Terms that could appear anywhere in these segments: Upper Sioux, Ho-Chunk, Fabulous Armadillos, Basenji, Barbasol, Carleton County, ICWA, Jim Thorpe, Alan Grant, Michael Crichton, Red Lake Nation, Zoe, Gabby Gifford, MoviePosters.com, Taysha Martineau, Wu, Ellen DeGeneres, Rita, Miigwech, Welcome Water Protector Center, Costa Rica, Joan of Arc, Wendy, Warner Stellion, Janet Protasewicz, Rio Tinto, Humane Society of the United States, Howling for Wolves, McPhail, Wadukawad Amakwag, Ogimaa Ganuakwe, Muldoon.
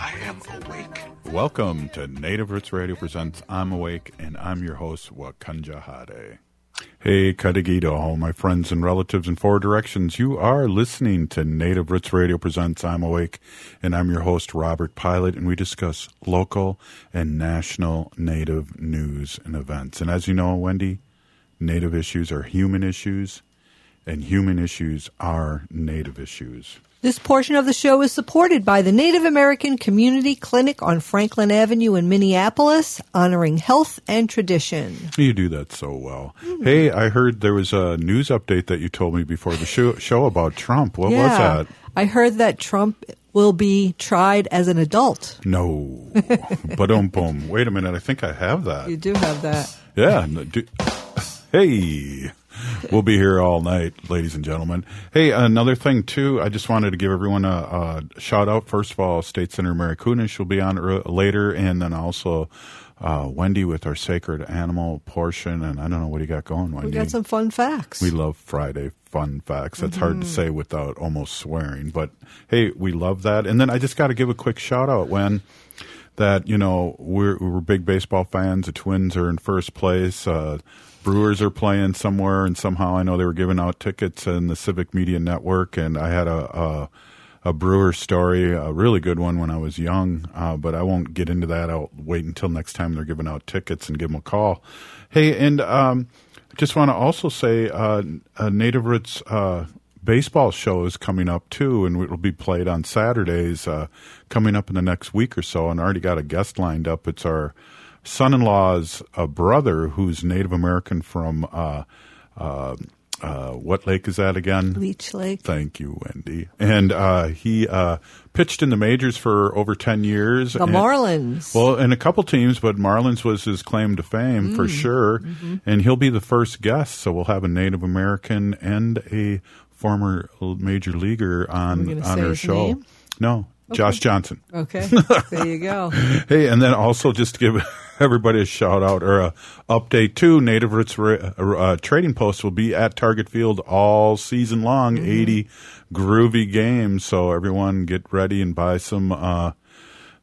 I am awake. Welcome to Native Roots Radio Presents I'm Awake, and I'm your host, Wakanja Hade. Hey, Kadagi to all my friends and relatives in four directions. You are listening to Native Roots Radio Presents I'm Awake, and I'm your host, Robert Pilot, and we discuss local and national Native news and events. And as you know, Wendy, Native issues are human issues, and human issues are Native issues. This portion of the show is supported by the Native American Community Clinic on Franklin Avenue in Minneapolis, honoring health and tradition. You do that so well. Mm-hmm. Hey, I heard there was a news update that you told me before the show about Trump. What was that? I heard that Trump will be tried as an adult. No. Ba-dum-bum. Wait a minute. I think I have that. You do have that. Yeah. Hey. We'll be here all night, ladies and gentlemen. Hey, another thing, too, I just wanted to give everyone a shout-out. First of all, State Senator Mary Kunesh will be on later, and then also Wendy with our sacred animal portion. And I don't know what you got going, Wendy. We got some fun facts. We love Friday fun facts. That's hard to say without almost swearing. But, hey, we love that. And then I just got to give a quick shout-out, Wen, that, you know, we're big baseball fans. The Twins are in first place. Brewers are playing somewhere, and somehow I know they were giving out tickets in the Civic Media Network, and I had a Brewer story, a really good one when I was young, but I won't get into that. I'll wait until next time they're giving out tickets and give them a call. Hey, and just want to also say Native Roots baseball show is coming up, too, and it will be played on Saturdays coming up in the next week or so, and I already got a guest lined up. It's our son-in-law's brother, who's Native American from what lake is that again? Leech Lake. Thank you, Wendy. And he pitched in the majors for over 10 years. The Marlins. Well, and a couple teams, but Marlins was his claim to fame for sure. Mm-hmm. And he'll be the first guest, so we'll have a Native American and a former major leaguer on our show. Name? No. Okay. Josh Johnson. Okay. There you go. Hey, and then also just to give everybody a shout-out or a update, too, Native Roots Trading Post will be at Target Field all season long, 80 groovy games. So everyone get ready and buy some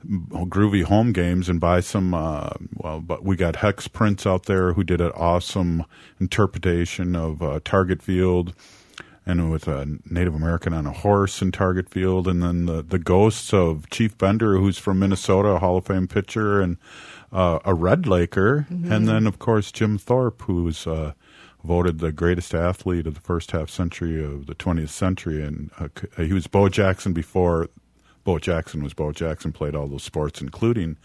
groovy home games and buy some but we got Hex Prince out there who did an awesome interpretation of Target Field. And with a Native American on a horse in Target Field, and then the ghosts of Chief Bender, who's from Minnesota, a Hall of Fame pitcher, and a Red Laker, and then, of course, Jim Thorpe, who's voted the greatest athlete of the first half century of the 20th century. And he was Bo Jackson before Bo Jackson was Bo Jackson, played all those sports, including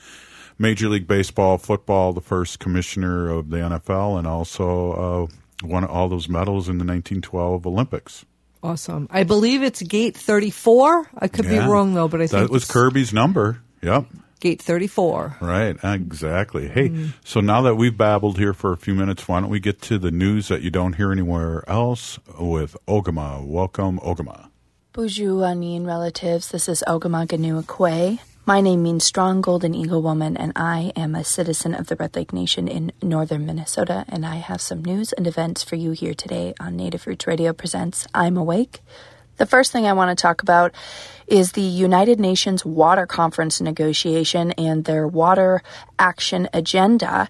Major League Baseball, football, the first commissioner of the NFL, and also won all those medals in the 1912 Olympics. Awesome. I believe it's gate 34. I could be wrong, though, but I think that was Kirby's number. Yep. Gate 34. Right, exactly. Hey, so now that we've babbled here for a few minutes, why don't we get to the news that you don't hear anywhere else with Ogimaa. Welcome, Ogimaa. Bonjour, Anin relatives. This is Ogimaa Ganuakwe. My name means strong golden eagle woman, and I am a citizen of the Red Lake Nation in northern Minnesota, and I have some news and events for you here today on Native Roots Radio Presents I'm Awake. The first thing I want to talk about is the United Nations Water Conference negotiation and their water action agenda.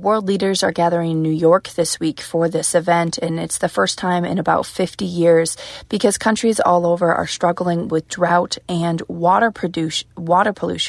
World leaders are gathering in New York this week for this event, and it's the first time in about 50 years because countries all over are struggling with drought and water pollution.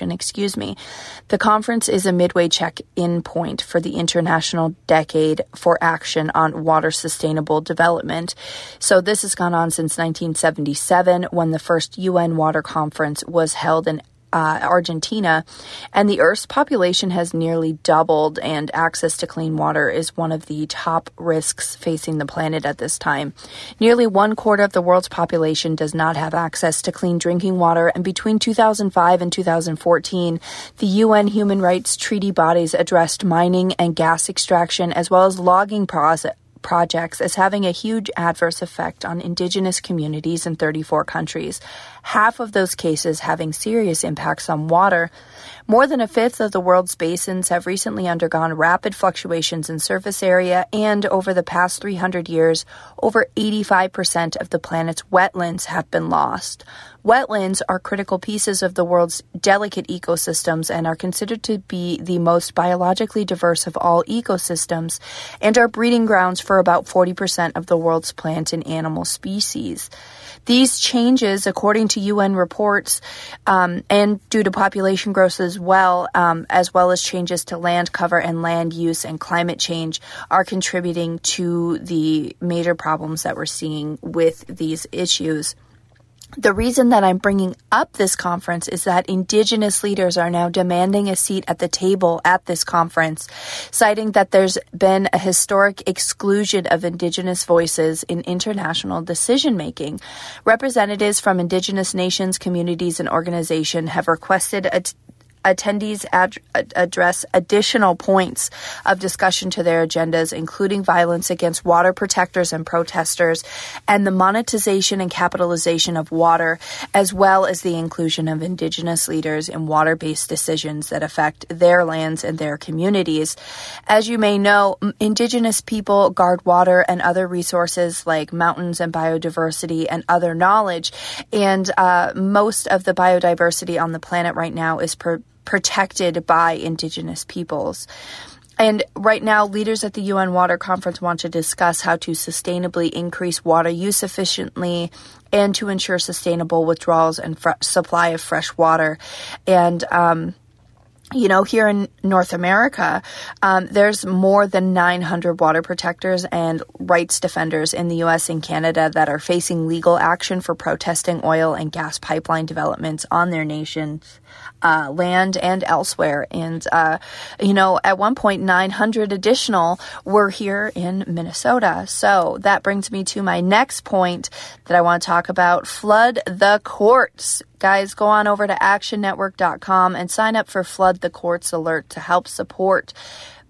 The conference is a midway check-in point for the International Decade for Action on Water Sustainable Development. So this has gone on since 1977, when the first UN Water Conference was held in Argentina, and the Earth's population has nearly doubled, and access to clean water is one of the top risks facing the planet at this time. Nearly 1/4 of the world's population does not have access to clean drinking water, and between 2005 and 2014, the UN Human Rights Treaty bodies addressed mining and gas extraction as well as logging projects as having a huge adverse effect on indigenous communities in 34 countries, half of those cases having serious impacts on water. More than a fifth of the world's basins have recently undergone rapid fluctuations in surface area, and over the past 300 years, over 85% of the planet's wetlands have been lost. Wetlands are critical pieces of the world's delicate ecosystems and are considered to be the most biologically diverse of all ecosystems and are breeding grounds for about 40% of the world's plant and animal species. These changes, according to UN reports, and due to population growth as well as changes to land cover and land use and climate change, are contributing to the major problems that we're seeing with these issues. The reason that I'm bringing up this conference is that indigenous leaders are now demanding a seat at the table at this conference, citing that there's been a historic exclusion of indigenous voices in international decision-making. Representatives from indigenous nations, communities, and organizations have requested attendees address additional points of discussion to their agendas, including violence against water protectors and protesters, and the monetization and capitalization of water, as well as the inclusion of indigenous leaders in water-based decisions that affect their lands and their communities. As you may know, indigenous people guard water and other resources like mountains and biodiversity and other knowledge, and most of the biodiversity on the planet right now is protected by indigenous peoples. And right now, leaders at the UN Water Conference want to discuss how to sustainably increase water use efficiently and to ensure sustainable withdrawals and supply of fresh water. And, here in North America, there's more than 900 water protectors and rights defenders in the U.S. and Canada that are facing legal action for protesting oil and gas pipeline developments on their nation's land and elsewhere. And, at one point, 900 additional were here in Minnesota. So that brings me to my next point that I want to talk about: flood the courts. Guys, go on over to actionnetwork.com and sign up for Flood the Courts Alert to help support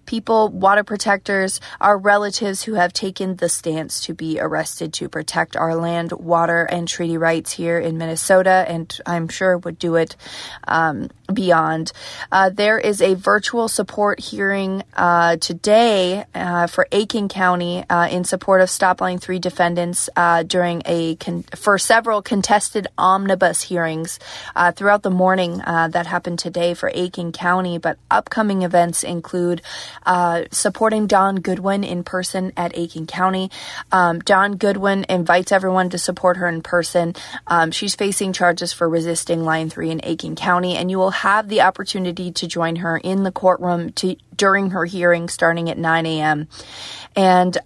people, water protectors, our relatives who have taken the stance to be arrested to protect our land, water, and treaty rights here in Minnesota, and I'm sure would do it beyond. There is a virtual support hearing today for Aitkin County in support of Stop Line 3 defendants during for several contested omnibus hearings throughout the morning that happened today for Aitkin County, but upcoming events include supporting Dawn Goodwin in person at Aitkin County. Dawn Goodwin invites everyone to support her in person. She's facing charges for resisting Line 3 in Aitkin County, and you will have the opportunity to join her in the courtroom during her hearing starting at 9 a.m. And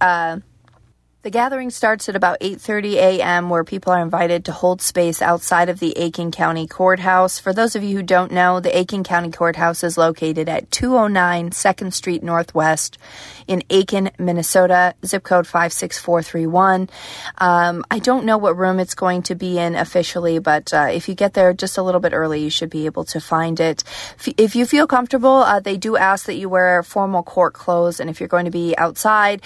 the gathering starts at about 8:30 a.m., where people are invited to hold space outside of the Aitkin County Courthouse. For those of you who don't know, the Aitkin County Courthouse is located at 209 2nd Street Northwest in Aitkin, Minnesota, zip code 56431. I don't know what room it's going to be in officially, but if you get there just a little bit early, you should be able to find it. If you feel comfortable, they do ask that you wear formal court clothes, and if you're going to be outside,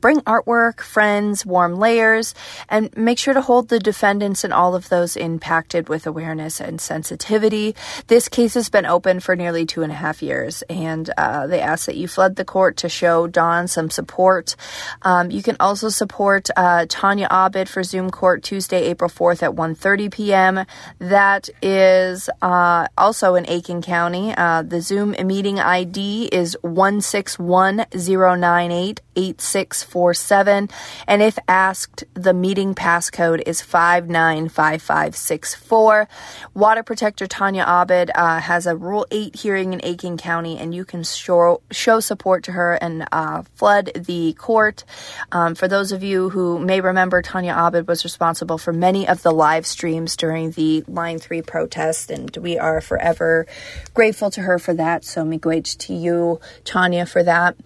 bring artwork, friends, warm layers, and make sure to hold the defendants and all of those impacted with awareness and sensitivity. This case has been open for nearly 2.5 years, and they ask that you flood the court to show Dawn some support. You can also support Tanya Abed for Zoom court Tuesday, April 4th at 1:30 p.m. That is also in Aitkin County. The Zoom meeting ID is 1610988 8647. and if asked, the meeting passcode is 595564. Water Protector Tanya Abed has a Rule 8 hearing in Aitkin County, and you can show support to her and flood the court. For those of you who may remember, Tanya Abed was responsible for many of the live streams during the Line 3 protest, and we are forever grateful to her for that. So miigwech to you, Tanya, for that.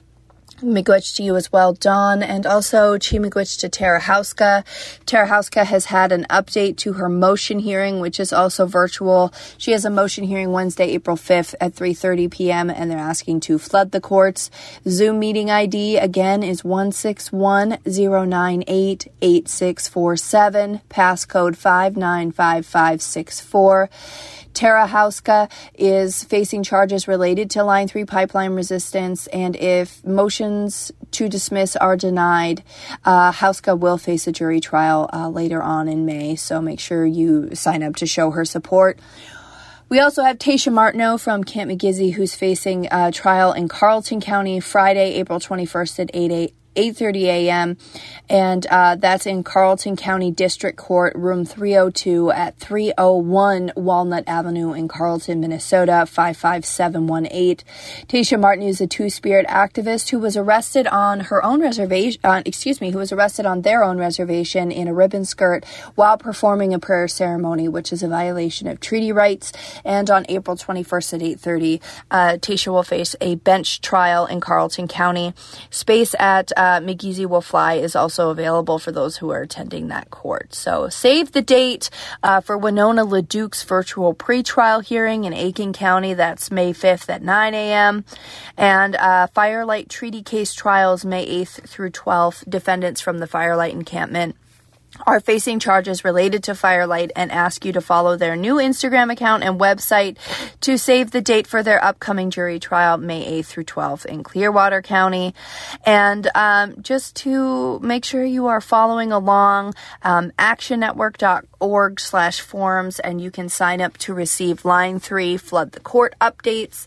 Miigwech to you as well, Dawn, and also miigwech to Tara Houska. Tara Houska has had an update to her motion hearing, which is also virtual. She has a motion hearing Wednesday, April 5th at 3:30 p.m., and they're asking to flood the courts. Zoom meeting ID, again, is 161-098-8647, passcode 595564. Tara Houska is facing charges related to Line 3 pipeline resistance, and if motions to dismiss are denied, Houska will face a jury trial later on in May, so make sure you sign up to show her support. We also have Taysha Martineau from Camp Migizi, who's facing a trial in Carleton County Friday, April 21st at 8:30 a.m., and that's in Carleton County District Court, room 302 at 301 Walnut Avenue in Carleton, Minnesota, 55718. Taysha Martineau is a Two-Spirit activist who was arrested on her own reservation, who was arrested on their own reservation in a ribbon skirt while performing a prayer ceremony, which is a violation of treaty rights. And on April 21st at 8:30, Taysha will face a bench trial in Carleton County. Space at Migizi Will Fly is also available for those who are attending that court. So save the date for Winona LaDuke's virtual pretrial hearing in Aitkin County. That's May 5th at 9 a.m. And Firelight Treaty Case Trials, May 8th through 12th. Defendants from the Firelight encampment are facing charges related to Firelight, and ask you to follow their new Instagram account and website to save the date for their upcoming jury trial, May 8th through 12th in Clearwater County. And just to make sure you are following along, actionnetwork.org/forums, and you can sign up to receive Line 3 Flood the Court updates.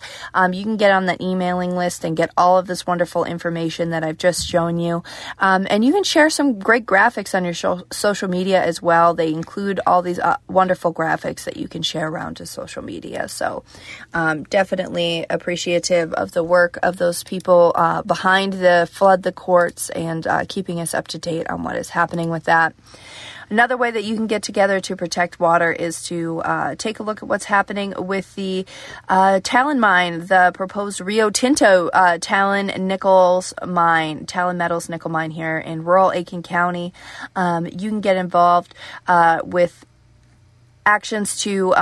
You can get on the emailing list and get all of this wonderful information that I've just shown you. And you can share some great graphics on your social media as well. They include all these wonderful graphics that you can share around to social media. So definitely appreciative of the work of those people behind the Flood the Courts, and keeping us up to date on what is happening with that. Another way that you can get together to protect water is to take a look at what's happening with the Talon Mine, the proposed Rio Tinto Talon Metals Nickel Mine here in rural Aitkin County. You can get involved with actions to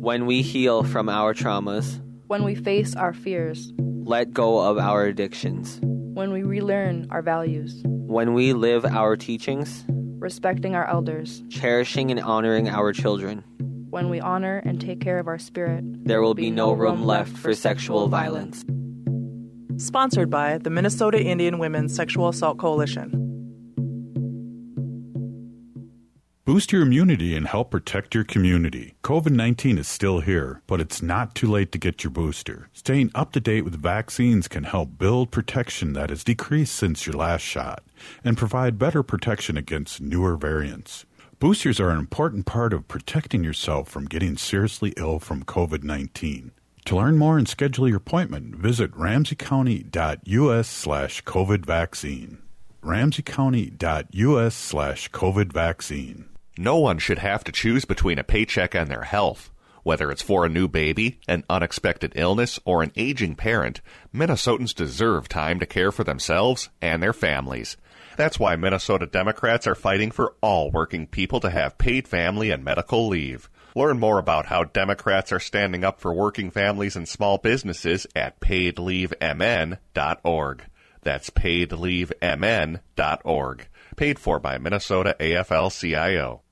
When we heal from our traumas, when we face our fears, let go of our addictions, when we relearn our values, when we live our teachings, respecting our elders, cherishing and honoring our children, when we honor and take care of our spirit, there will be no room left for sexual violence. Sponsored by the Minnesota Indian Women's Sexual Assault Coalition. Boost your immunity and help protect your community. COVID-19 is still here, but it's not too late to get your booster. Staying up to date with vaccines can help build protection that has decreased since your last shot and provide better protection against newer variants. Boosters are an important part of protecting yourself from getting seriously ill from COVID-19. To learn more and schedule your appointment, visit ramseycounty.us/COVID vaccine. ramseycounty.us/COVID vaccine. No one should have to choose between a paycheck and their health. Whether it's for a new baby, an unexpected illness, or an aging parent, Minnesotans deserve time to care for themselves and their families. That's why Minnesota Democrats are fighting for all working people to have paid family and medical leave. Learn more about how Democrats are standing up for working families and small businesses at paidleavemn.org. That's paidleavemn.org. Paid for by Minnesota AFL-CIO.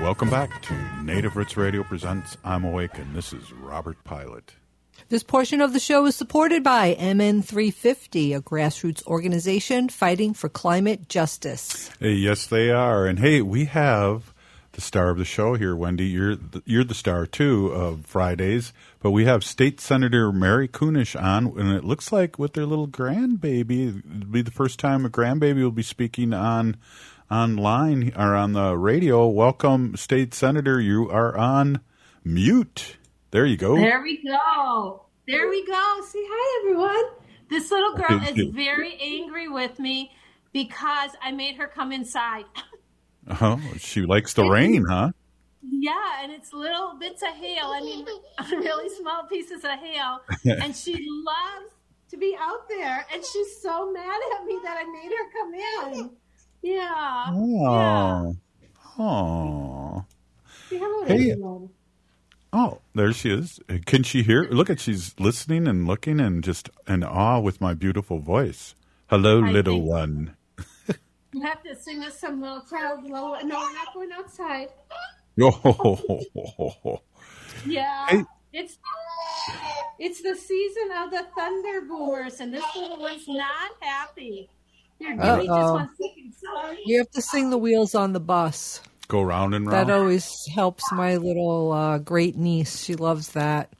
Welcome back to Native Roots Radio Presents I'm Awake, and this is Robert Pilot. This portion of the show is supported by MN350, a grassroots organization fighting for climate justice. Hey, yes, they are. And hey, we have the star of the show here, Wendy. You're the star, too, of Fridays. But we have State Senator Mary Kunesh on, and it looks like with their little grandbaby, it'll be the first time a grandbaby will be speaking on online or on the radio. Welcome, State Senator. You are on mute. There you go. There we go. Say hi, everyone. This little girl is very angry with me because I made her come inside. Oh, she likes the rain, huh? Yeah, and it's little bits of hail. I mean, really small pieces of hail. And she loves to be out there. And she's so mad at me that I made her come in. Yeah. Oh. Yeah. Oh. Hey. Oh, there she is. Can she hear? Look at, she's listening and looking and just in awe with my beautiful voice. Hello, little one. You have to sing us some little child. No, we're not going outside. Oh. Yeah. Hey. It's the season of the thunderbolts, and this little one's not happy. You have to sing The Wheels on the Bus. Go round and round. That always helps my little great niece. She loves that.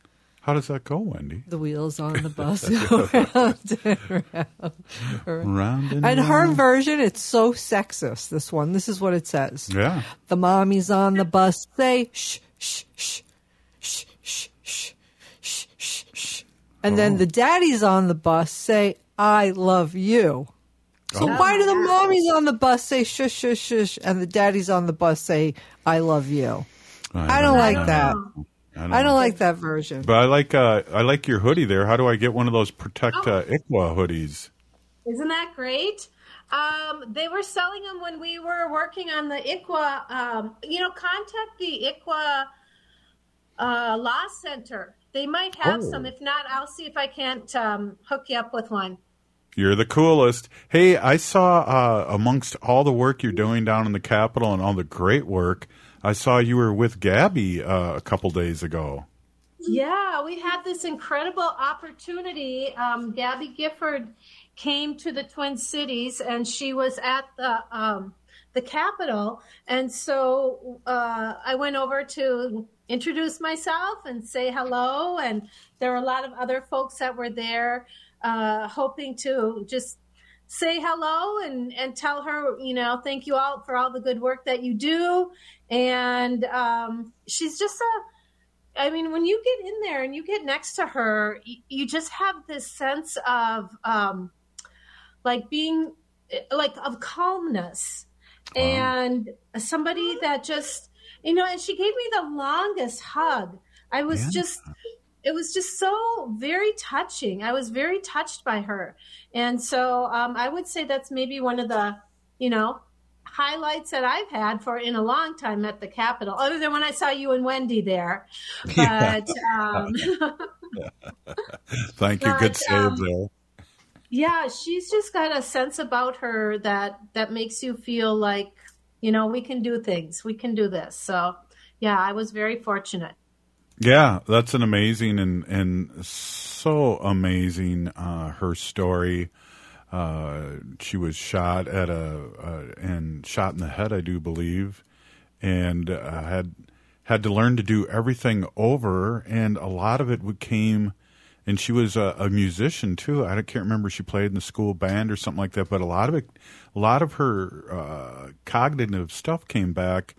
How does that go, Wendy? The wheels on the bus. Round and round. And her version, it's so sexist, this one. This is what it says. Yeah. The mommy's on the bus. Say, shh, shh, shh, shh, shh, shh, shh, shh, shh. And then the daddy's on the bus. Say, I love you. So why do the mommies on the bus say shush, shush, shush, and the daddies on the bus say, I love you? I don't like that version. But I like your hoodie there. How do I get one of those Protect ICWA hoodies? Isn't that great? They were selling them when we were working on the ICWA. Contact the ICWA Law Center. They might have some. If not, I'll see if I can't hook you up with one. You're the coolest. Hey, I saw amongst all the work you're doing down in the Capitol and all the great work, I saw you were with Gabby a couple days ago. Yeah, we had this incredible opportunity. Gabby Gifford came to the Twin Cities, and she was at the Capitol. And so I went over to introduce myself and say hello. And there were a lot of other folks that were there, hoping to just say hello and tell her, thank you all for all the good work that you do. And she's just when you get in there and you get next to her, you just have this sense of of calmness. Wow. And somebody that just, and she gave me the longest hug. It was just so very touching. I was very touched by her. And so I would say that's maybe one of the, highlights that I've had for in a long time at the Capitol, other than when I saw you and Wendy there. But thank you. But, good save there. Yeah, she's just got a sense about her that makes you feel like, you know, we can do things. We can do this. So, yeah, I was very fortunate. Yeah, that's an amazing and so amazing her story. She was shot at shot in the head, I do believe, and had to learn to do everything over, and a lot of it came. And she was a musician too. I can't remember if she played in the school band or something like that. But a lot of her cognitive stuff came back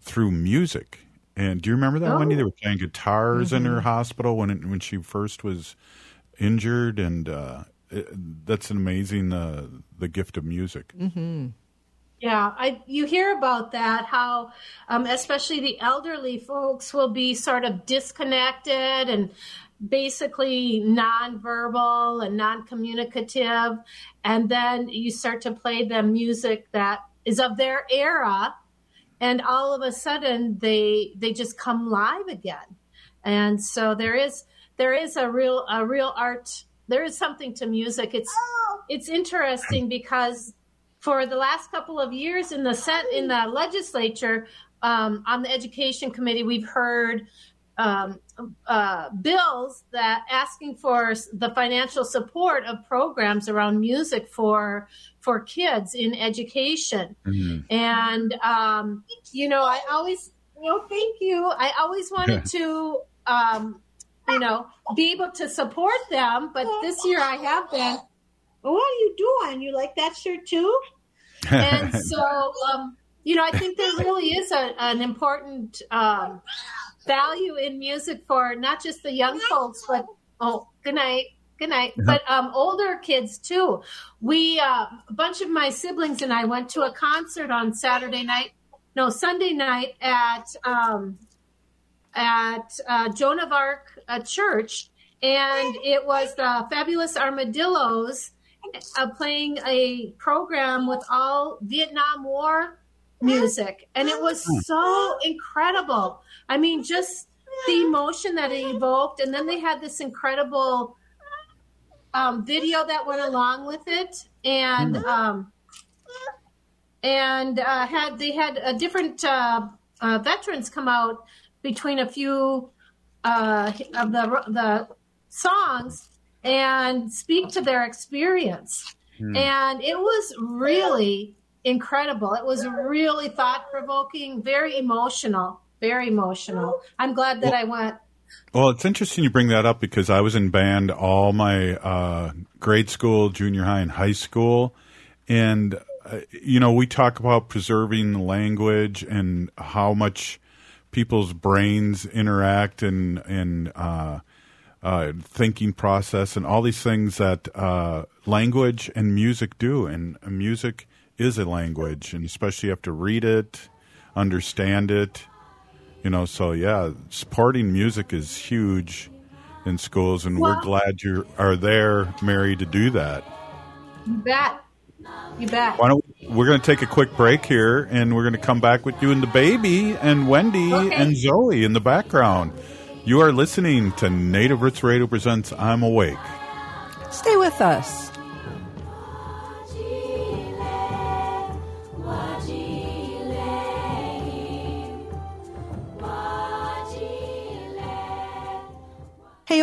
through music. And do you remember that, Wendy? They were playing guitars in her hospital when she first was injured. And that's an amazing the gift of music. Mm-hmm. Yeah, you hear about that, how especially the elderly folks will be sort of disconnected and basically nonverbal and non-communicative. And then you start to play them music that is of their era. And all of a sudden they just come live again. And so there is a real art. There is something to music. It's interesting because for the last couple of years in the legislature, on the education committee, we've heard bills that asking for the financial support of programs around music for kids in education. Mm-hmm. And, you know, I always wanted to, you know, be able to support them. But this year I have been, well, what are you doing? You like that shirt too? And so, you know, I think there really is an important, value in music for not just the young folks, but good night. Yeah. But older kids too. We a bunch of my siblings and I went to a concert on Sunday night at Joan of Arc Church, and it was the Fabulous Armadillos playing a program with all Vietnam War music, and it was so incredible. I mean, just the emotion that it evoked, and then they had this incredible video that went along with it, and they had a different veterans come out between a few of the songs and speak to their experience, and it was really incredible. It was really thought-provoking, very emotional. I'm glad that I went. Well, it's interesting you bring that up because I was in band all my grade school, junior high, and high school. And, you know, we talk about preserving language and how much people's brains interact and thinking process and all these things that language and music do. And music is a language, and especially you have to read it, understand it, you know. So yeah, supporting music is huge in schools, and we're glad you are there, Mary, to do that. You bet. We're going to take a quick break here, and we're going to come back with you and the baby and Wendy and Zoe in the background. You are listening to Native Roots Radio Presents I'm Awake. Stay with us. Hey,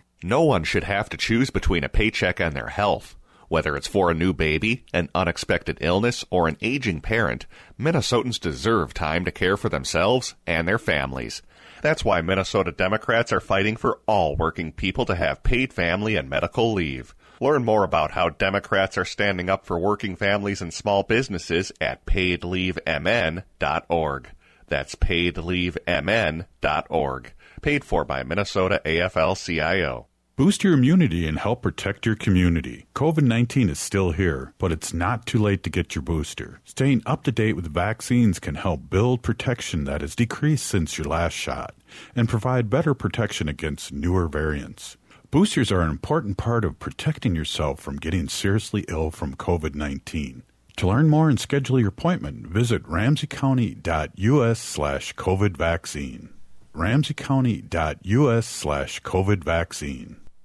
No one should have to choose between a paycheck and their health. Whether it's for a new baby, an unexpected illness, or an aging parent, Minnesotans deserve time to care for themselves and their families. That's why Minnesota Democrats are fighting for all working people to have paid family and medical leave. Learn more about how Democrats are standing up for working families and small businesses at paidleavemn.org. That's paidleavemn.org. Paid for by Minnesota AFL-CIO. Boost your immunity and help protect your community. COVID-19 is still here, but it's not too late to get your booster. Staying up to date with vaccines can help build protection that has decreased since your last shot and provide better protection against newer variants. Boosters are an important part of protecting yourself from getting seriously ill from COVID-19. To learn more and schedule your appointment, visit ramseycounty.us/COVID vaccine. ramseycounty.us/COVID vaccine.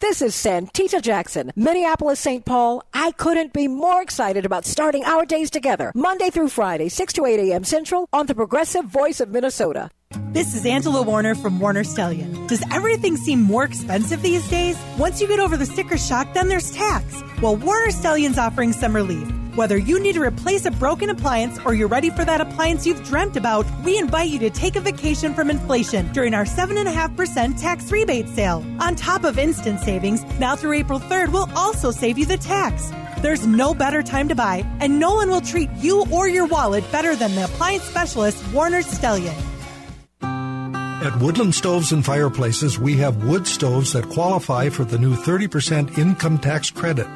This is Santita Jackson, Minneapolis, St. Paul. I couldn't be more excited about starting our days together, Monday through Friday, 6 to 8 a.m. Central, on the Progressive Voice of Minnesota. This is Angela Warner from Warner Stellion. Does everything seem more expensive these days? Once you get over the sticker shock, then there's tax. Well, Warner Stellion's offering some relief. Whether you need to replace a broken appliance or you're ready for that appliance you've dreamt about, we invite you to take a vacation from inflation during our 7.5% tax rebate sale. On top of instant savings, now through April 3rd, we'll also save you the tax. There's no better time to buy, and no one will treat you or your wallet better than the appliance specialist, Warner Stellion. At Woodland Stoves and Fireplaces, we have wood stoves that qualify for the new 30% income tax credit.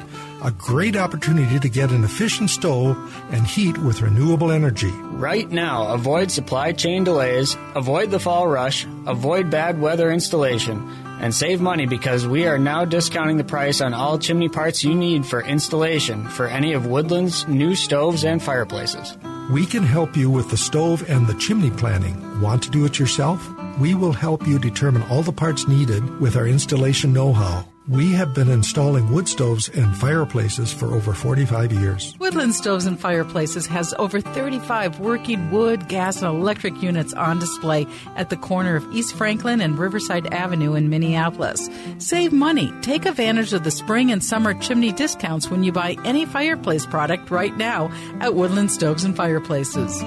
A great opportunity to get an efficient stove and heat with renewable energy. Right now, avoid supply chain delays, avoid the fall rush, avoid bad weather installation, and save money because we are now discounting the price on all chimney parts you need for installation for any of Woodland's new stoves and fireplaces. We can help you with the stove and the chimney planning. Want to do it yourself? We will help you determine all the parts needed with our installation know-how. We have been installing wood stoves and fireplaces for over 45 years. Woodland Stoves and Fireplaces has over 35 working wood, gas, and electric units on display at the corner of East Franklin and Riverside Avenue in Minneapolis. Save money. Take advantage of the spring and summer chimney discounts when you buy any fireplace product right now at Woodland Stoves and Fireplaces.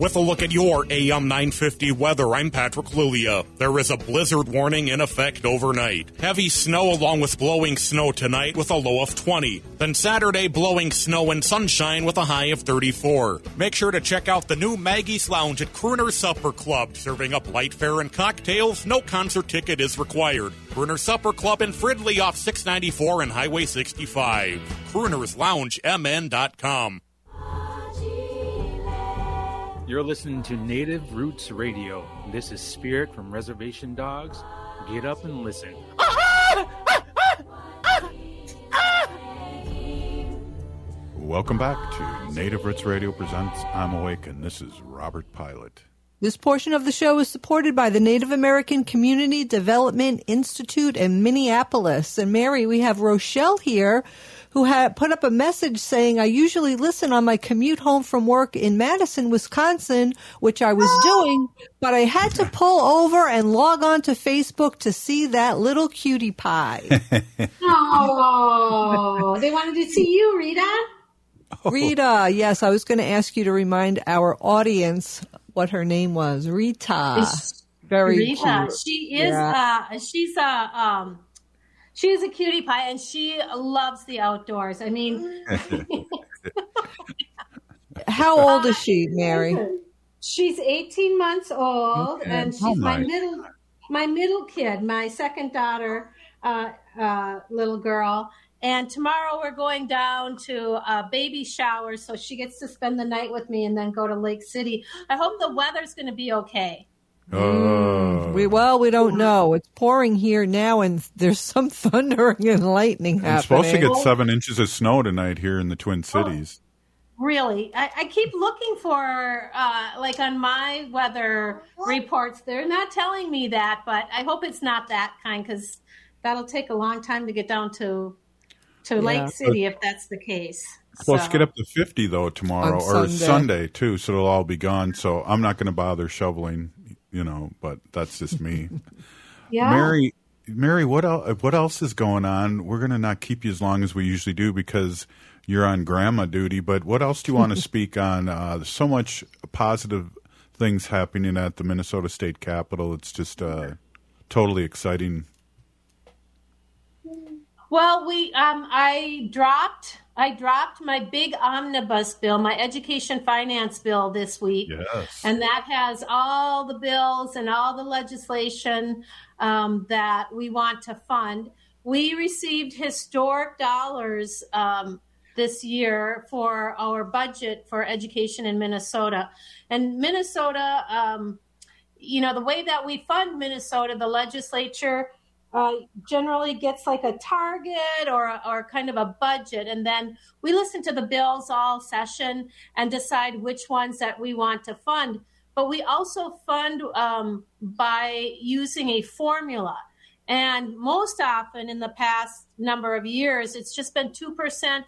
With a look at your AM 950 weather, I'm Patrick Lulia. There is a blizzard warning in effect overnight. Heavy snow along with blowing snow tonight with a low of 20. Then Saturday, blowing snow and sunshine with a high of 34. Make sure to check out the new Maggie's Lounge at Crooner's Supper Club, serving up light fare and cocktails. No concert ticket is required. Crooner's Supper Club in Fridley off 694 and Highway 65. Crooner's Lounge, MN.com. You're listening to Native Roots Radio. This is Spirit from Reservation Dogs. Get up and listen. Welcome back to Native Roots Radio Presents I'm Awake, and this is Robert Pilot. This portion of the show is supported by the Native American Community Development Institute in Minneapolis. And Mary, we have Rochelle here, who had put up a message saying, I usually listen on my commute home from work in Madison, Wisconsin, which I was doing, but I had to pull over and log on to Facebook to see that little cutie pie. Oh, they wanted to see you, Rita. Oh. Rita, yes, I was going to ask you to remind our audience what her name was. Rita. Very Rita. Cute. She is, she's a, she's a cutie pie, and she loves the outdoors. I mean, how old is she, Mary? She's 18 months old, okay. And she's my middle kid, my second daughter, little girl. And tomorrow we're going down to a baby shower, so she gets to spend the night with me, and then go to Lake City. I hope the weather's going to be okay. Oh. We don't know. It's pouring here now, and there's some thundering and lightning happening. It's supposed to get 7 inches of snow tonight here in the Twin Cities. Oh, really? I keep looking for, like on my weather reports, they're not telling me that, but I hope it's not that kind, because that'll take a long time to get down to Lake City if that's the case. Well, let's get up to 50 though tomorrow or Sunday too, so it'll all be gone. So I'm not going to bother shoveling, but that's just me. Yeah. Mary, what else is going on? We're going to not keep you as long as we usually do because you're on grandma duty, but what else do you want to speak on? There's so much positive things happening at the Minnesota State Capitol. It's just totally exciting. Well, I dropped my big omnibus bill, my education finance bill this week. Yes. And that has all the bills and all the legislation that we want to fund. We received historic dollars this year for our budget for education in Minnesota. And Minnesota, the way that we fund Minnesota, the legislature generally gets like a target or kind of a budget, and then we listen to the bills all session and decide which ones that we want to fund. But we also fund by using a formula, and most often in the past number of years, it's just been 2%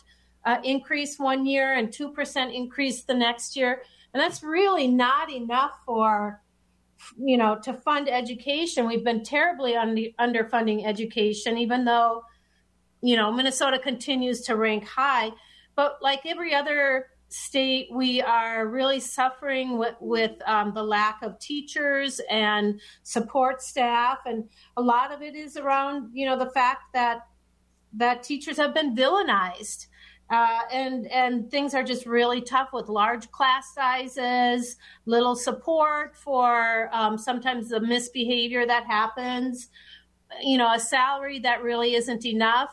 increase one year and 2% increase the next year, and that's really not enough for to fund education. We've been terribly underfunding education, even though, Minnesota continues to rank high. But like every other state, we are really suffering with the lack of teachers and support staff. And a lot of it is around, the fact that teachers have been villainized. And things are just really tough with large class sizes, little support for sometimes the misbehavior that happens, a salary that really isn't enough.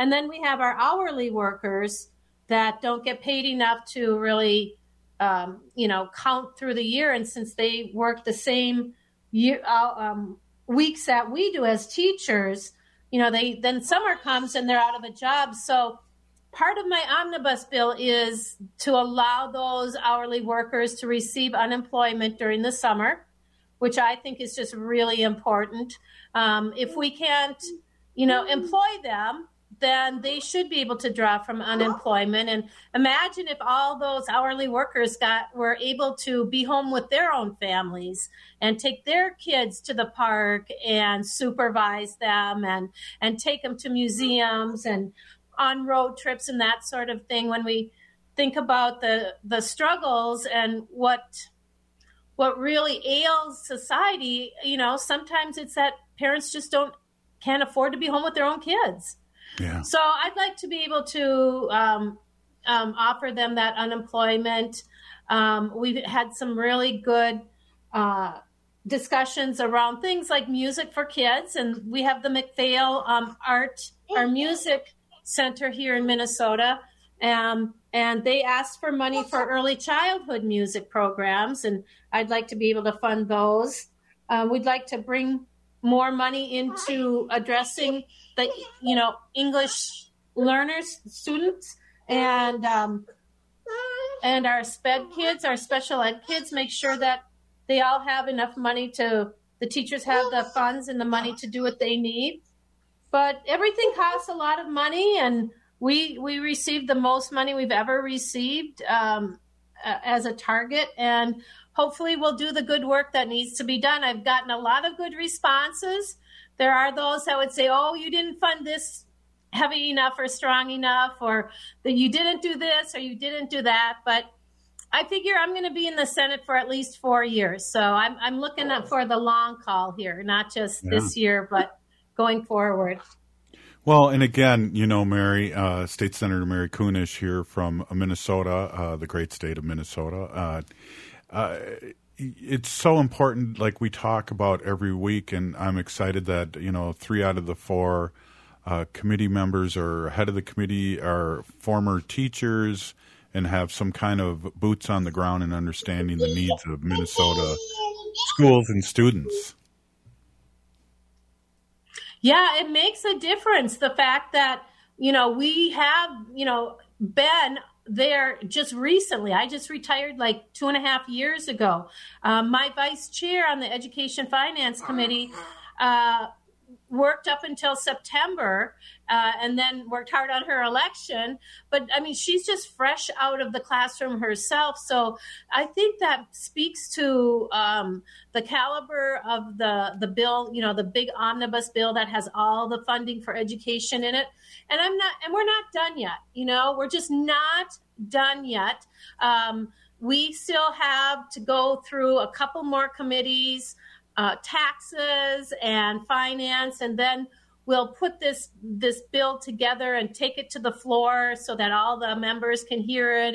And then we have our hourly workers that don't get paid enough to really, count through the year. And since they work the same year, weeks that we do as teachers, then summer comes and they're out of a job. So part of my omnibus bill is to allow those hourly workers to receive unemployment during the summer, which I think is just really important. If we can't, employ them, then they should be able to draw from unemployment. And imagine if all those hourly workers were able to be home with their own families and take their kids to the park and supervise them and take them to museums and on road trips and that sort of thing. When we think about the struggles and what really ails society, sometimes it's that parents just can't afford to be home with their own kids. Yeah. So I'd like to be able to offer them that unemployment. We've had some really good discussions around things like music for kids, and we have the McPhail music center here in Minnesota, and they asked for money for early childhood music programs, and I'd like to be able to fund those. We'd like to bring more money into addressing the English learners, students, and our SPED kids, our special ed kids, make sure that they all have enough money the teachers have the funds and the money to do what they need. But everything costs a lot of money, and we received the most money we've ever received as a target. And hopefully we'll do the good work that needs to be done. I've gotten a lot of good responses. There are those that would say, oh, you didn't fund this heavy enough or strong enough, or that you didn't do this or you didn't do that. But I figure I'm going to be in the Senate for at least 4 years. So I'm looking up for the long call here, not just this year, but going forward. Well, and again, Mary, State Senator Mary Kunesh here from Minnesota, the great state of Minnesota. It's so important, like we talk about every week, and I'm excited that, 3 out of the 4 committee members or head of the committee are former teachers and have some kind of boots on the ground in understanding the needs of Minnesota schools and students. Yeah, it makes a difference. The fact that, we have, been there just recently. I just retired like 2.5 years ago. My vice chair on the Education Finance Committee worked up until September and then worked hard on her election. But I mean, she's just fresh out of the classroom herself. So I think that speaks to the caliber of the bill, you know, the big omnibus bill that has all the funding for education in it. And we're not done yet. You know, we're just not done yet. We still have to go through a couple more committees, taxes and finance, and then we'll put this bill together and take it to the floor so that all the members can hear it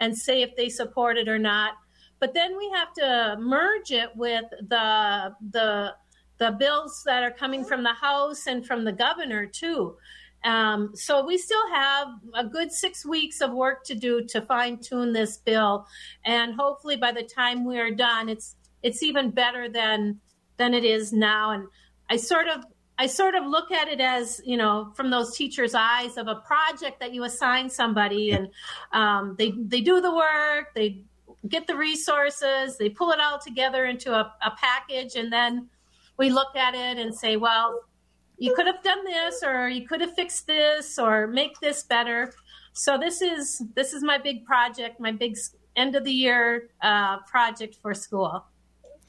and say if they support it or not. But then we have to merge it with the bills that are coming from the House and from the governor too. So we still have a good 6 weeks of work to do to fine tune this bill. And hopefully by the time we are done, it's even better than it is now. And I sort of look at it as, you know, from those teachers' eyes of a project that you assign somebody, and they do the work, they get the resources, they pull it all together into a package. And then we look at it and say, well, you could have done this, or you could have fixed this, or make this better. So this is my big project, my big end of the year project for school.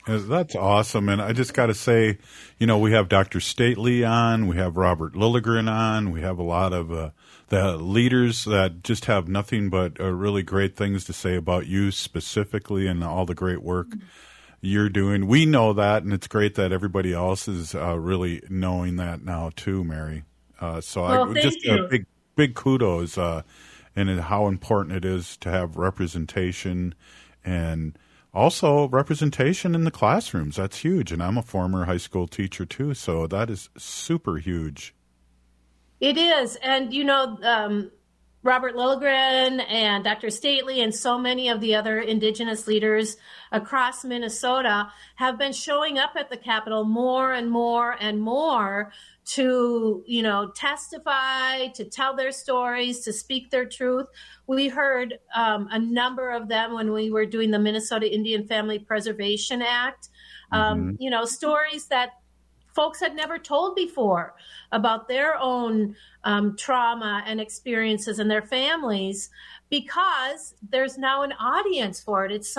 That's awesome. And I just got to say, you know, we have Dr. Stately on, we have Robert Lilligren on, we have a lot of the leaders that just have nothing but really great things to say about you specifically and all the great work you're doing. We know that, and it's great that everybody else is really knowing that now too, Mary. Big kudos and how important it is to have representation, and also representation in the classrooms. That's huge. And I'm a former high school teacher too, so that is super huge. It is. And you know, Robert Lilligren and Dr. Stately and so many of the other Indigenous leaders across Minnesota have been showing up at the Capitol more and more and more to, you know, testify, to tell their stories, to speak their truth. We heard a number of them when we were doing the Minnesota Indian Family Preservation Act, you know, stories that folks had never told before about their own trauma and experiences in their families, because there's now an audience for it. It's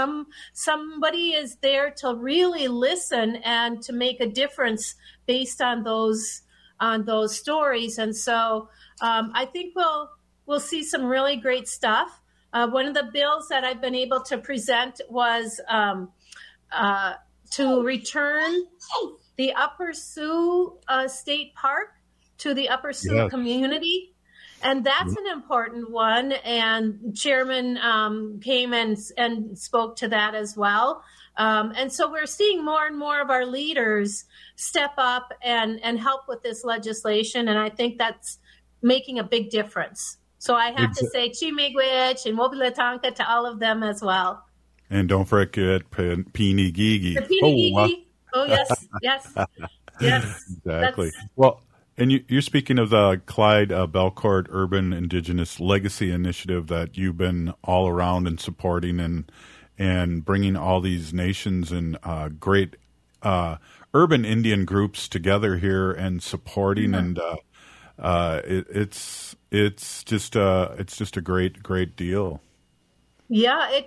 somebody is there to really listen and to make a difference based on those stories. And so I think we'll see some really great stuff. One of the bills that I've been able to present was to return the Upper Sioux State Park to the Upper Sioux community. And that's an important one. And Chairman came and spoke to that as well. And so we're seeing more and more of our leaders step up and help with this legislation. And I think that's making a big difference. So I have to say Chimigwech and Mobilatanka to all of them as well. And don't forget Pinigigi. The Pinigigi. Oh, yes. Exactly. Well, and you're speaking of the Clyde Belcourt Urban Indigenous Legacy Initiative that you've been all around and supporting and bringing all these nations and great urban Indian groups together here and supporting. And it's just a great deal. Yeah,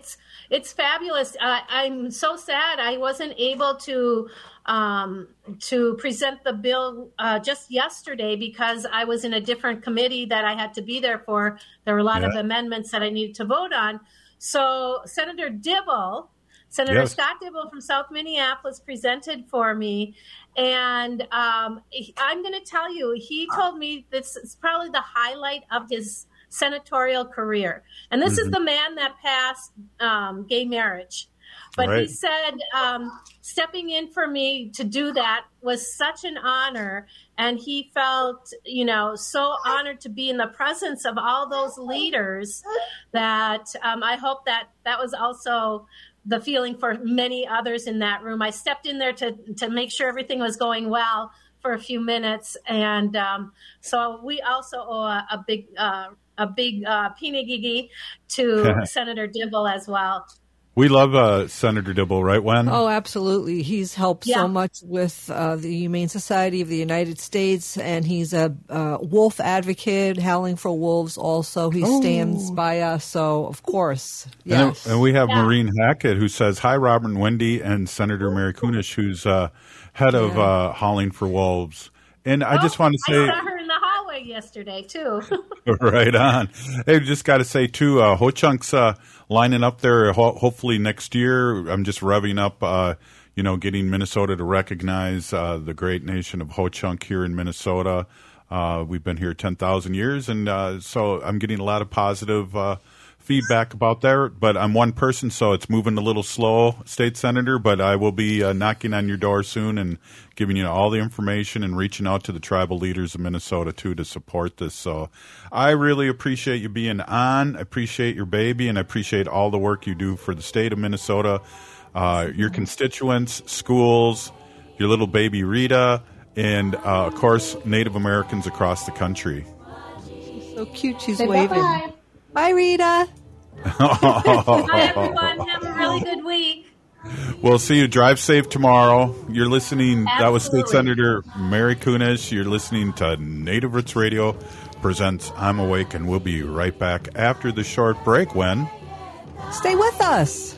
it's fabulous. I'm so sad I wasn't able to present the bill just yesterday, because I was in a different committee that I had to be there for. There were a lot of amendments that I needed to vote on. So Senator Scott Dibble from South Minneapolis presented for me. And I'm going to tell you, he told me this is probably the highlight of his senatorial career. And this is the man that passed gay marriage. But he said stepping in for me to do that was such an honor. And he felt, you know, so honored to be in the presence of all those leaders that I hope that was also the feeling for many others in that room. I stepped in there to make sure everything was going well for a few minutes. And so we also owe a big Pinigigi to Senator Dibble as well. We love Senator Dibble, right, Wen? Oh, absolutely. He's helped so much with the Humane Society of the United States, and he's a wolf advocate, Howling for Wolves also. He stands by us, so of course, yes. And we have Maureen Hackett, who says, hi, Robert and Wendy, and Senator Mary Kunesh, who's head of Howling for Wolves. And I just want to say... I saw her in the hallway yesterday, too. Right on. Hey, just got to say, too, Ho-Chunk's lining up there hopefully next year. I'm just revving up, getting Minnesota to recognize the great nation of Ho-Chunk here in Minnesota. We've been here 10,000 years, and so I'm getting a lot of positive feedback about that. But I'm one person, so it's moving a little slow, State Senator, but I will be knocking on your door soon and giving you all the information and reaching out to the tribal leaders of Minnesota, too, to support this. So I really appreciate you being on. I appreciate your baby, and I appreciate all the work you do for the state of Minnesota, your constituents, schools, your little baby Rita, and, of course, Native Americans across the country. So cute. She's waving. Bye-bye. Bye, Rita. Bye, everyone. Have a really good week. We'll see you. Drive safe tomorrow. You're listening. Absolutely. That was State Senator Mary Kunesh. You're listening to Native Roots Radio Presents I'm Awake, and we'll be right back after the short break. When? Stay with us.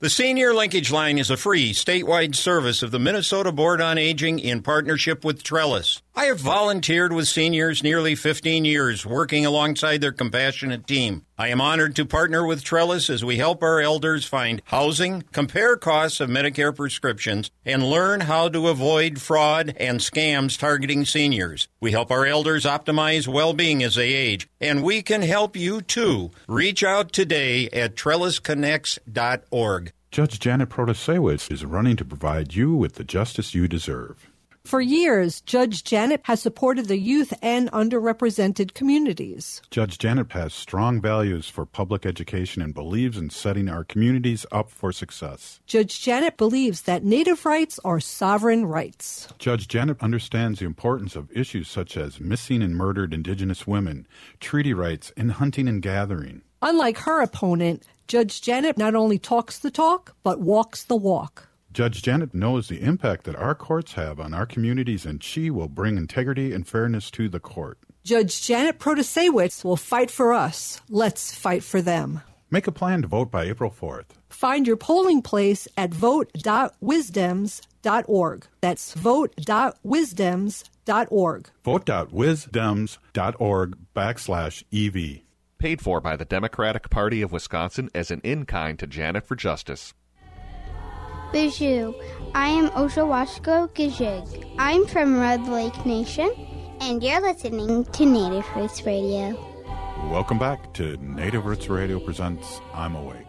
The Senior Linkage Line is a free statewide service of the Minnesota Board on Aging in partnership with Trellis. I have volunteered with seniors nearly 15 years, working alongside their compassionate team. I am honored to partner with Trellis as we help our elders find housing, compare costs of Medicare prescriptions, and learn how to avoid fraud and scams targeting seniors. We help our elders optimize well-being as they age, and we can help you, too. Reach out today at trellisconnects.org. Judge Janet Protasewicz is running to provide you with the justice you deserve. For years, Judge Janet has supported the youth and underrepresented communities. Judge Janet has strong values for public education and believes in setting our communities up for success. Judge Janet believes that Native rights are sovereign rights. Judge Janet understands the importance of issues such as missing and murdered Indigenous women, treaty rights, and hunting and gathering. Unlike her opponent, Judge Janet not only talks the talk, but walks the walk. Judge Janet knows the impact that our courts have on our communities, and she will bring integrity and fairness to the court. Judge Janet Protasewicz will fight for us. Let's fight for them. Make a plan to vote by April 4th. Find your polling place at vote.wisdoms.org. That's vote.wisdoms.org. Vote.wisdoms.org/EV. Paid for by the Democratic Party of Wisconsin as an in-kind to Janet for Justice. Bijou. I am Oshawashko Gijig. I'm from Red Lake Nation, and you're listening to Native Roots Radio. Welcome back to Native Roots Radio Presents I'm Awake.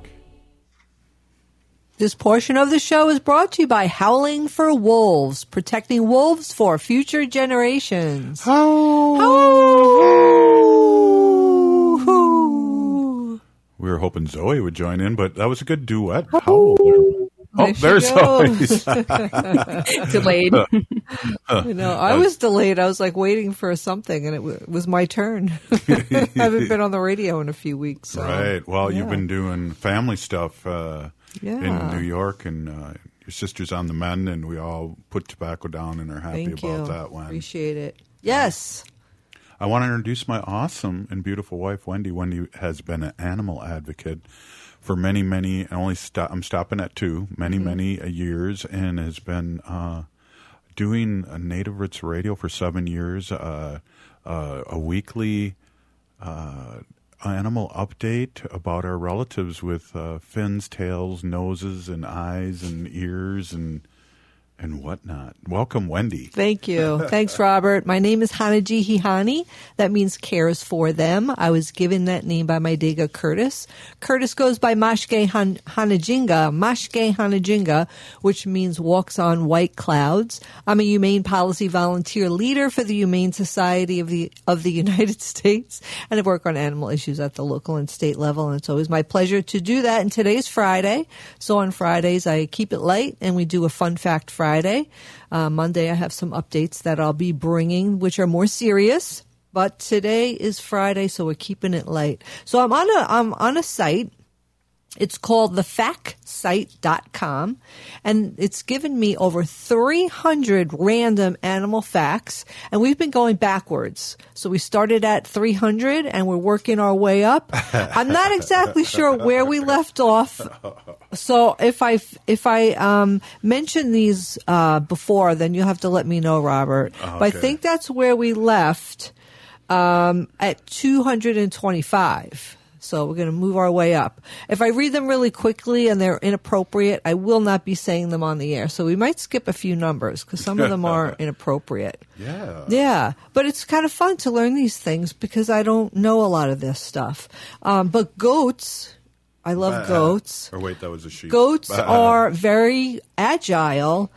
This portion of the show is brought to you by Howling for Wolves, protecting wolves for future generations. We were hoping Zoe would join in, but that was a good duet. Oh, there's always delayed. I was delayed. I was like waiting for something, and it was my turn. I haven't been on the radio in a few weeks. So. Right. Well, you've been doing family stuff in New York, and your sister's on the mend, and we all put tobacco down and are happy about that one. Appreciate it. Yes. I want to introduce my awesome and beautiful wife, Wendy. Wendy has been an animal advocate for many years, and has been doing a Native Roots Radio for 7 years, a weekly animal update about our relatives with fins, tails, noses, and eyes, and ears, and and whatnot. Welcome, Wendy. Thank you. Thanks, Robert. My name is Hanaji Hihani. That means cares for them. I was given that name by my Diga Curtis. Curtis goes by Mashke Hanajinga, which means walks on white clouds. I'm a humane policy volunteer leader for the Humane Society of the United States, and I work on animal issues at the local and state level, and it's always my pleasure to do that. And today's Friday, so on Fridays I keep it light, and we do a Fun Fact Friday. Monday I have some updates that I'll be bringing, which are more serious. But today is Friday, so we're keeping it light. So I'm on a site. It's called thefactsite.com, and it's given me over 300 random animal facts, and we've been going backwards. So we started at 300, and we're working our way up. I'm not exactly sure where we left off, so if I mention these before, then you'll have to let me know, Robert. Okay. But I think that's where we left at 225. So we're going to move our way up. If I read them really quickly and they're inappropriate, I will not be saying them on the air. So we might skip a few numbers because some of them are inappropriate. Yeah. Yeah. But it's kind of fun to learn these things because I don't know a lot of this stuff. But goats, I love goats. Or wait, that was a sheep. Goats are very agile.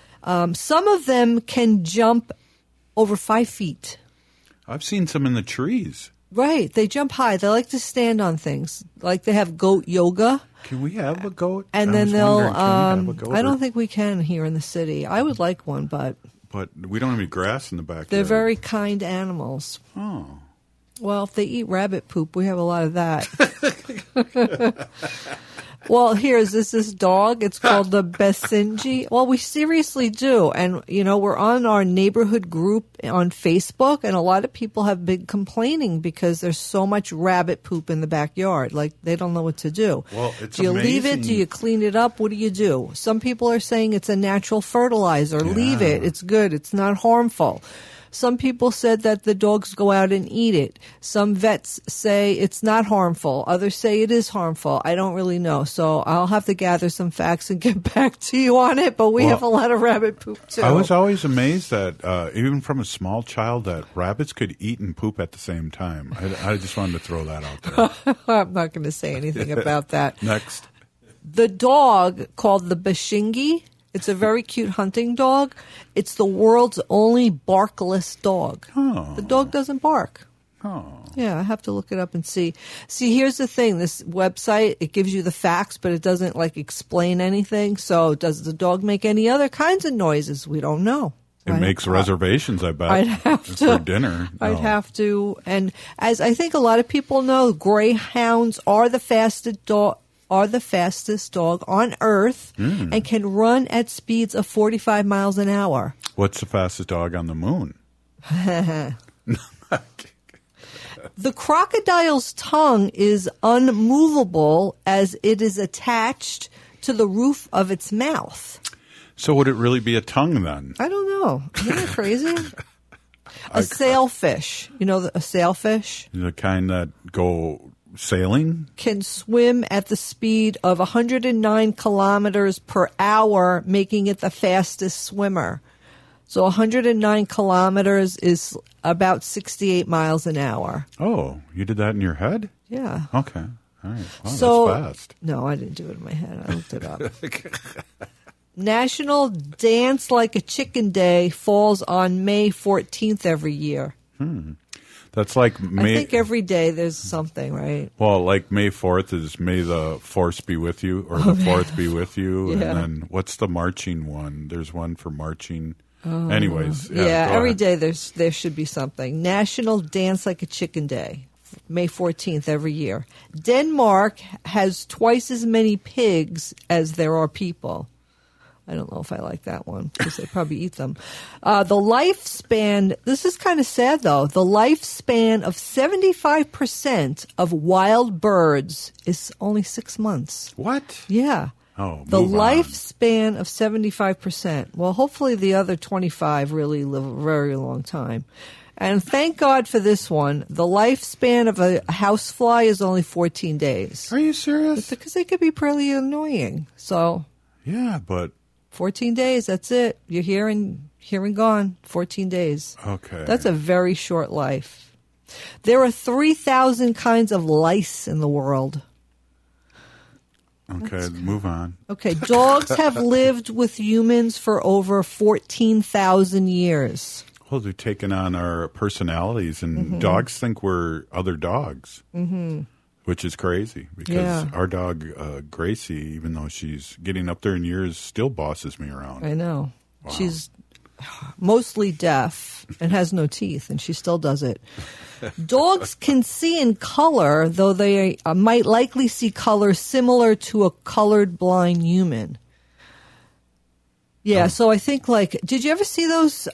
Some of them can jump over 5 feet. I've seen some in the trees. Right. They jump high. They like to stand on things. Like they have goat yoga. Can we have a goat? And then they'll I don't think we can here in the city. I would like one, but we don't have any grass in the backyard. They're very kind animals. Oh. Well, if they eat rabbit poop, we have a lot of that. Well, here's this dog. It's called the Basenji. Well, we seriously do. And, you know, we're on our neighborhood group on Facebook, and a lot of people have been complaining because there's so much rabbit poop in the backyard. Like, they don't know what to do. Well, it's amazing. Do you leave it? Do you clean it up? What do you do? Some people are saying it's a natural fertilizer. Yeah. Leave it. It's good. It's not harmful. Some people said that the dogs go out and eat it. Some vets say it's not harmful. Others say it is harmful. I don't really know. So I'll have to gather some facts and get back to you on it. But we have a lot of rabbit poop, too. I was always amazed that even from a small child that rabbits could eat and poop at the same time. I just wanted to throw that out there. I'm not going to say anything about that. Next. The dog called the Basenji. It's a very cute hunting dog. It's the world's only barkless dog. Oh. The dog doesn't bark. Oh. Yeah, I have to look it up and see. See, here's the thing. This website, it gives you the facts, but it doesn't, like, explain anything. So does the dog make any other kinds of noises? We don't know. It makes reservations, I bet. I'd have to. For dinner. I'd have to. And as I think a lot of people know, greyhounds are the fastest dog. Are the fastest dog on Earth and can run at speeds of 45 miles an hour. What's the fastest dog on the moon? The crocodile's tongue is unmovable as it is attached to the roof of its mouth. So would it really be a tongue then? I don't know. Isn't that crazy? A sailfish. You know a sailfish? The kind that go... Sailing? Can swim at the speed of 109 kilometers per hour, making it the fastest swimmer. So 109 kilometers is about 68 miles an hour. Oh, you did that in your head? Yeah. Okay. All right. Wow, so, that's fast. No, I didn't do it in my head. I looked it up. National Dance Like a Chicken Day falls on May 14th every year. That's like May. I think every day there's something, right? Well, like May 4th is May the Force Be With You, or the Fourth Be With You. Yeah. And then what's the marching one? There's one for marching. Oh. Anyways. Yeah every ahead. Day there should be something. National Dance Like a Chicken Day, May 14th every year. Denmark has twice as many pigs as there are people. I don't know if I like that one because they probably eat them. The lifespan, this is kind of sad though, the lifespan of 75% of wild birds is only 6 months. What? Yeah. Oh, the lifespan of 75%. Well, hopefully the other 25 really live a very long time. And thank God for this one. The lifespan of a housefly is only 14 days. Are you serious? Because they could be pretty annoying. So. Yeah, but. 14 days, that's it. You're here and gone, 14 days. Okay. That's a very short life. There are 3,000 kinds of lice in the world. Okay, let's move on. Okay, dogs have lived with humans for over 14,000 years. Well, they're taking on our personalities, and dogs think we're other dogs, which is crazy because our dog, Gracie, even though she's getting up there in years, still bosses me around. I know. Wow. She's mostly deaf and has no teeth, and she still does it. Dogs can see in color, though they might likely see color similar to a colorblind human. Yeah, so I think, like, did you ever see those?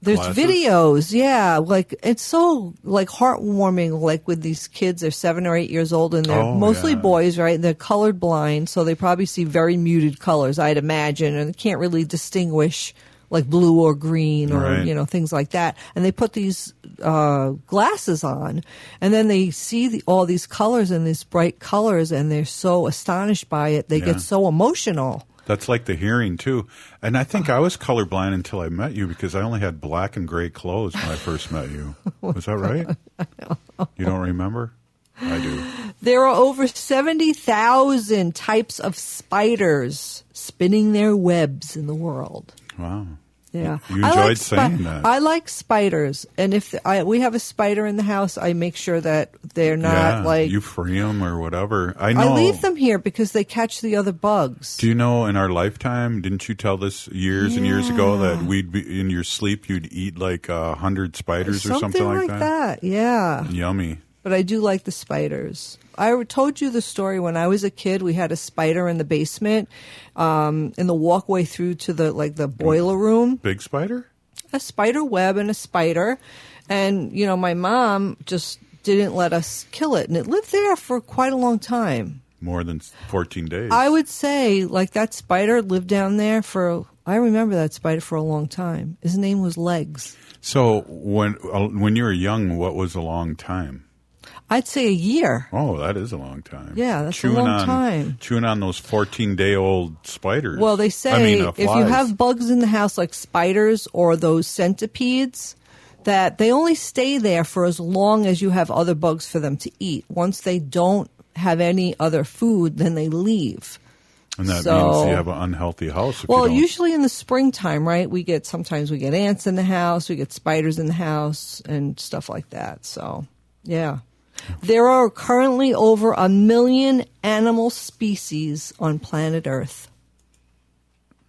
There's glasses? Videos, yeah. Like, it's so, like, heartwarming, like, with these kids. They're 7 or 8 years old, and they're mostly boys, right? And they're colorblind, so they probably see very muted colors, I'd imagine, and can't really distinguish, like, blue or green or, you know, things like that. And they put these glasses on, and then they see all these colors and these bright colors, and they're so astonished by it. They get so emotional. That's like the hearing, too. And I think I was colorblind until I met you because I only had black and gray clothes when I first met you. Was that right? I don't know. You don't remember? I do. There are over 70,000 types of spiders spinning their webs in the world. Wow. Yeah. You enjoyed saying that. I like spiders. And if we have a spider in the house, I make sure that they're not like... you free them or whatever. I know. I leave them here because they catch the other bugs. Do you know in our lifetime, didn't you tell this years and years ago that we'd be in your sleep, you'd eat like 100 spiders or something like that? Yeah. Yummy. But I do like the spiders. I told you the story when I was a kid. We had a spider in the basement, in the walkway through to the boiler room. Big spider? A spider web and a spider. And, you know, my mom just didn't let us kill it. And it lived there for quite a long time. More than 14 days. I would say, like, that spider lived down there for, I remember that spider for a long time. His name was Legs. So when you were young, what was a long time? I'd say a year. Oh, that is a long time. Yeah, that's a long time. Chewing on those 14-day-old spiders. Well, they say if you have bugs in the house like spiders or those centipedes, that they only stay there for as long as you have other bugs for them to eat. Once they don't have any other food, then they leave. And that means you have an unhealthy house. Well, usually in the springtime, right? Sometimes we get ants in the house, we get spiders in the house, and stuff like that. So, yeah. There are currently over 1 million animal species on planet Earth.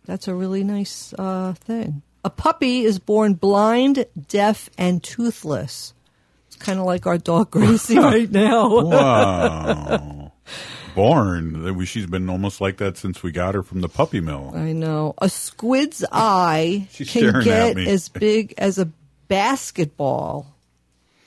That's a really nice thing. A puppy is born blind, deaf, and toothless. It's kind of like our dog Gracie right now. Wow. Born. She's been almost like that since we got her from the puppy mill. I know. A squid's eye can get as big as a basketball.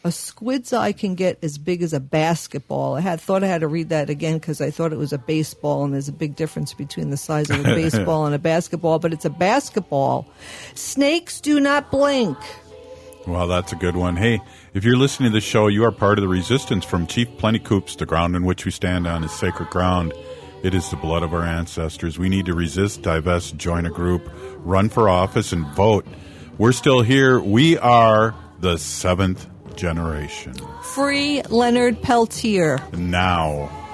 A squid's eye can get as big as a basketball. I thought I had to read that again because I thought it was a baseball, and there's a big difference between the size of a baseball and a basketball, but it's a basketball. Snakes do not blink. Well, that's a good one. Hey, if you're listening to the show, you are part of the resistance from Chief Plentycoops. The ground on which we stand on is sacred ground. It is the blood of our ancestors. We need to resist, divest, join a group, run for office, and vote. We're still here. We are the 7th generation. Free Leonard Peltier. Now.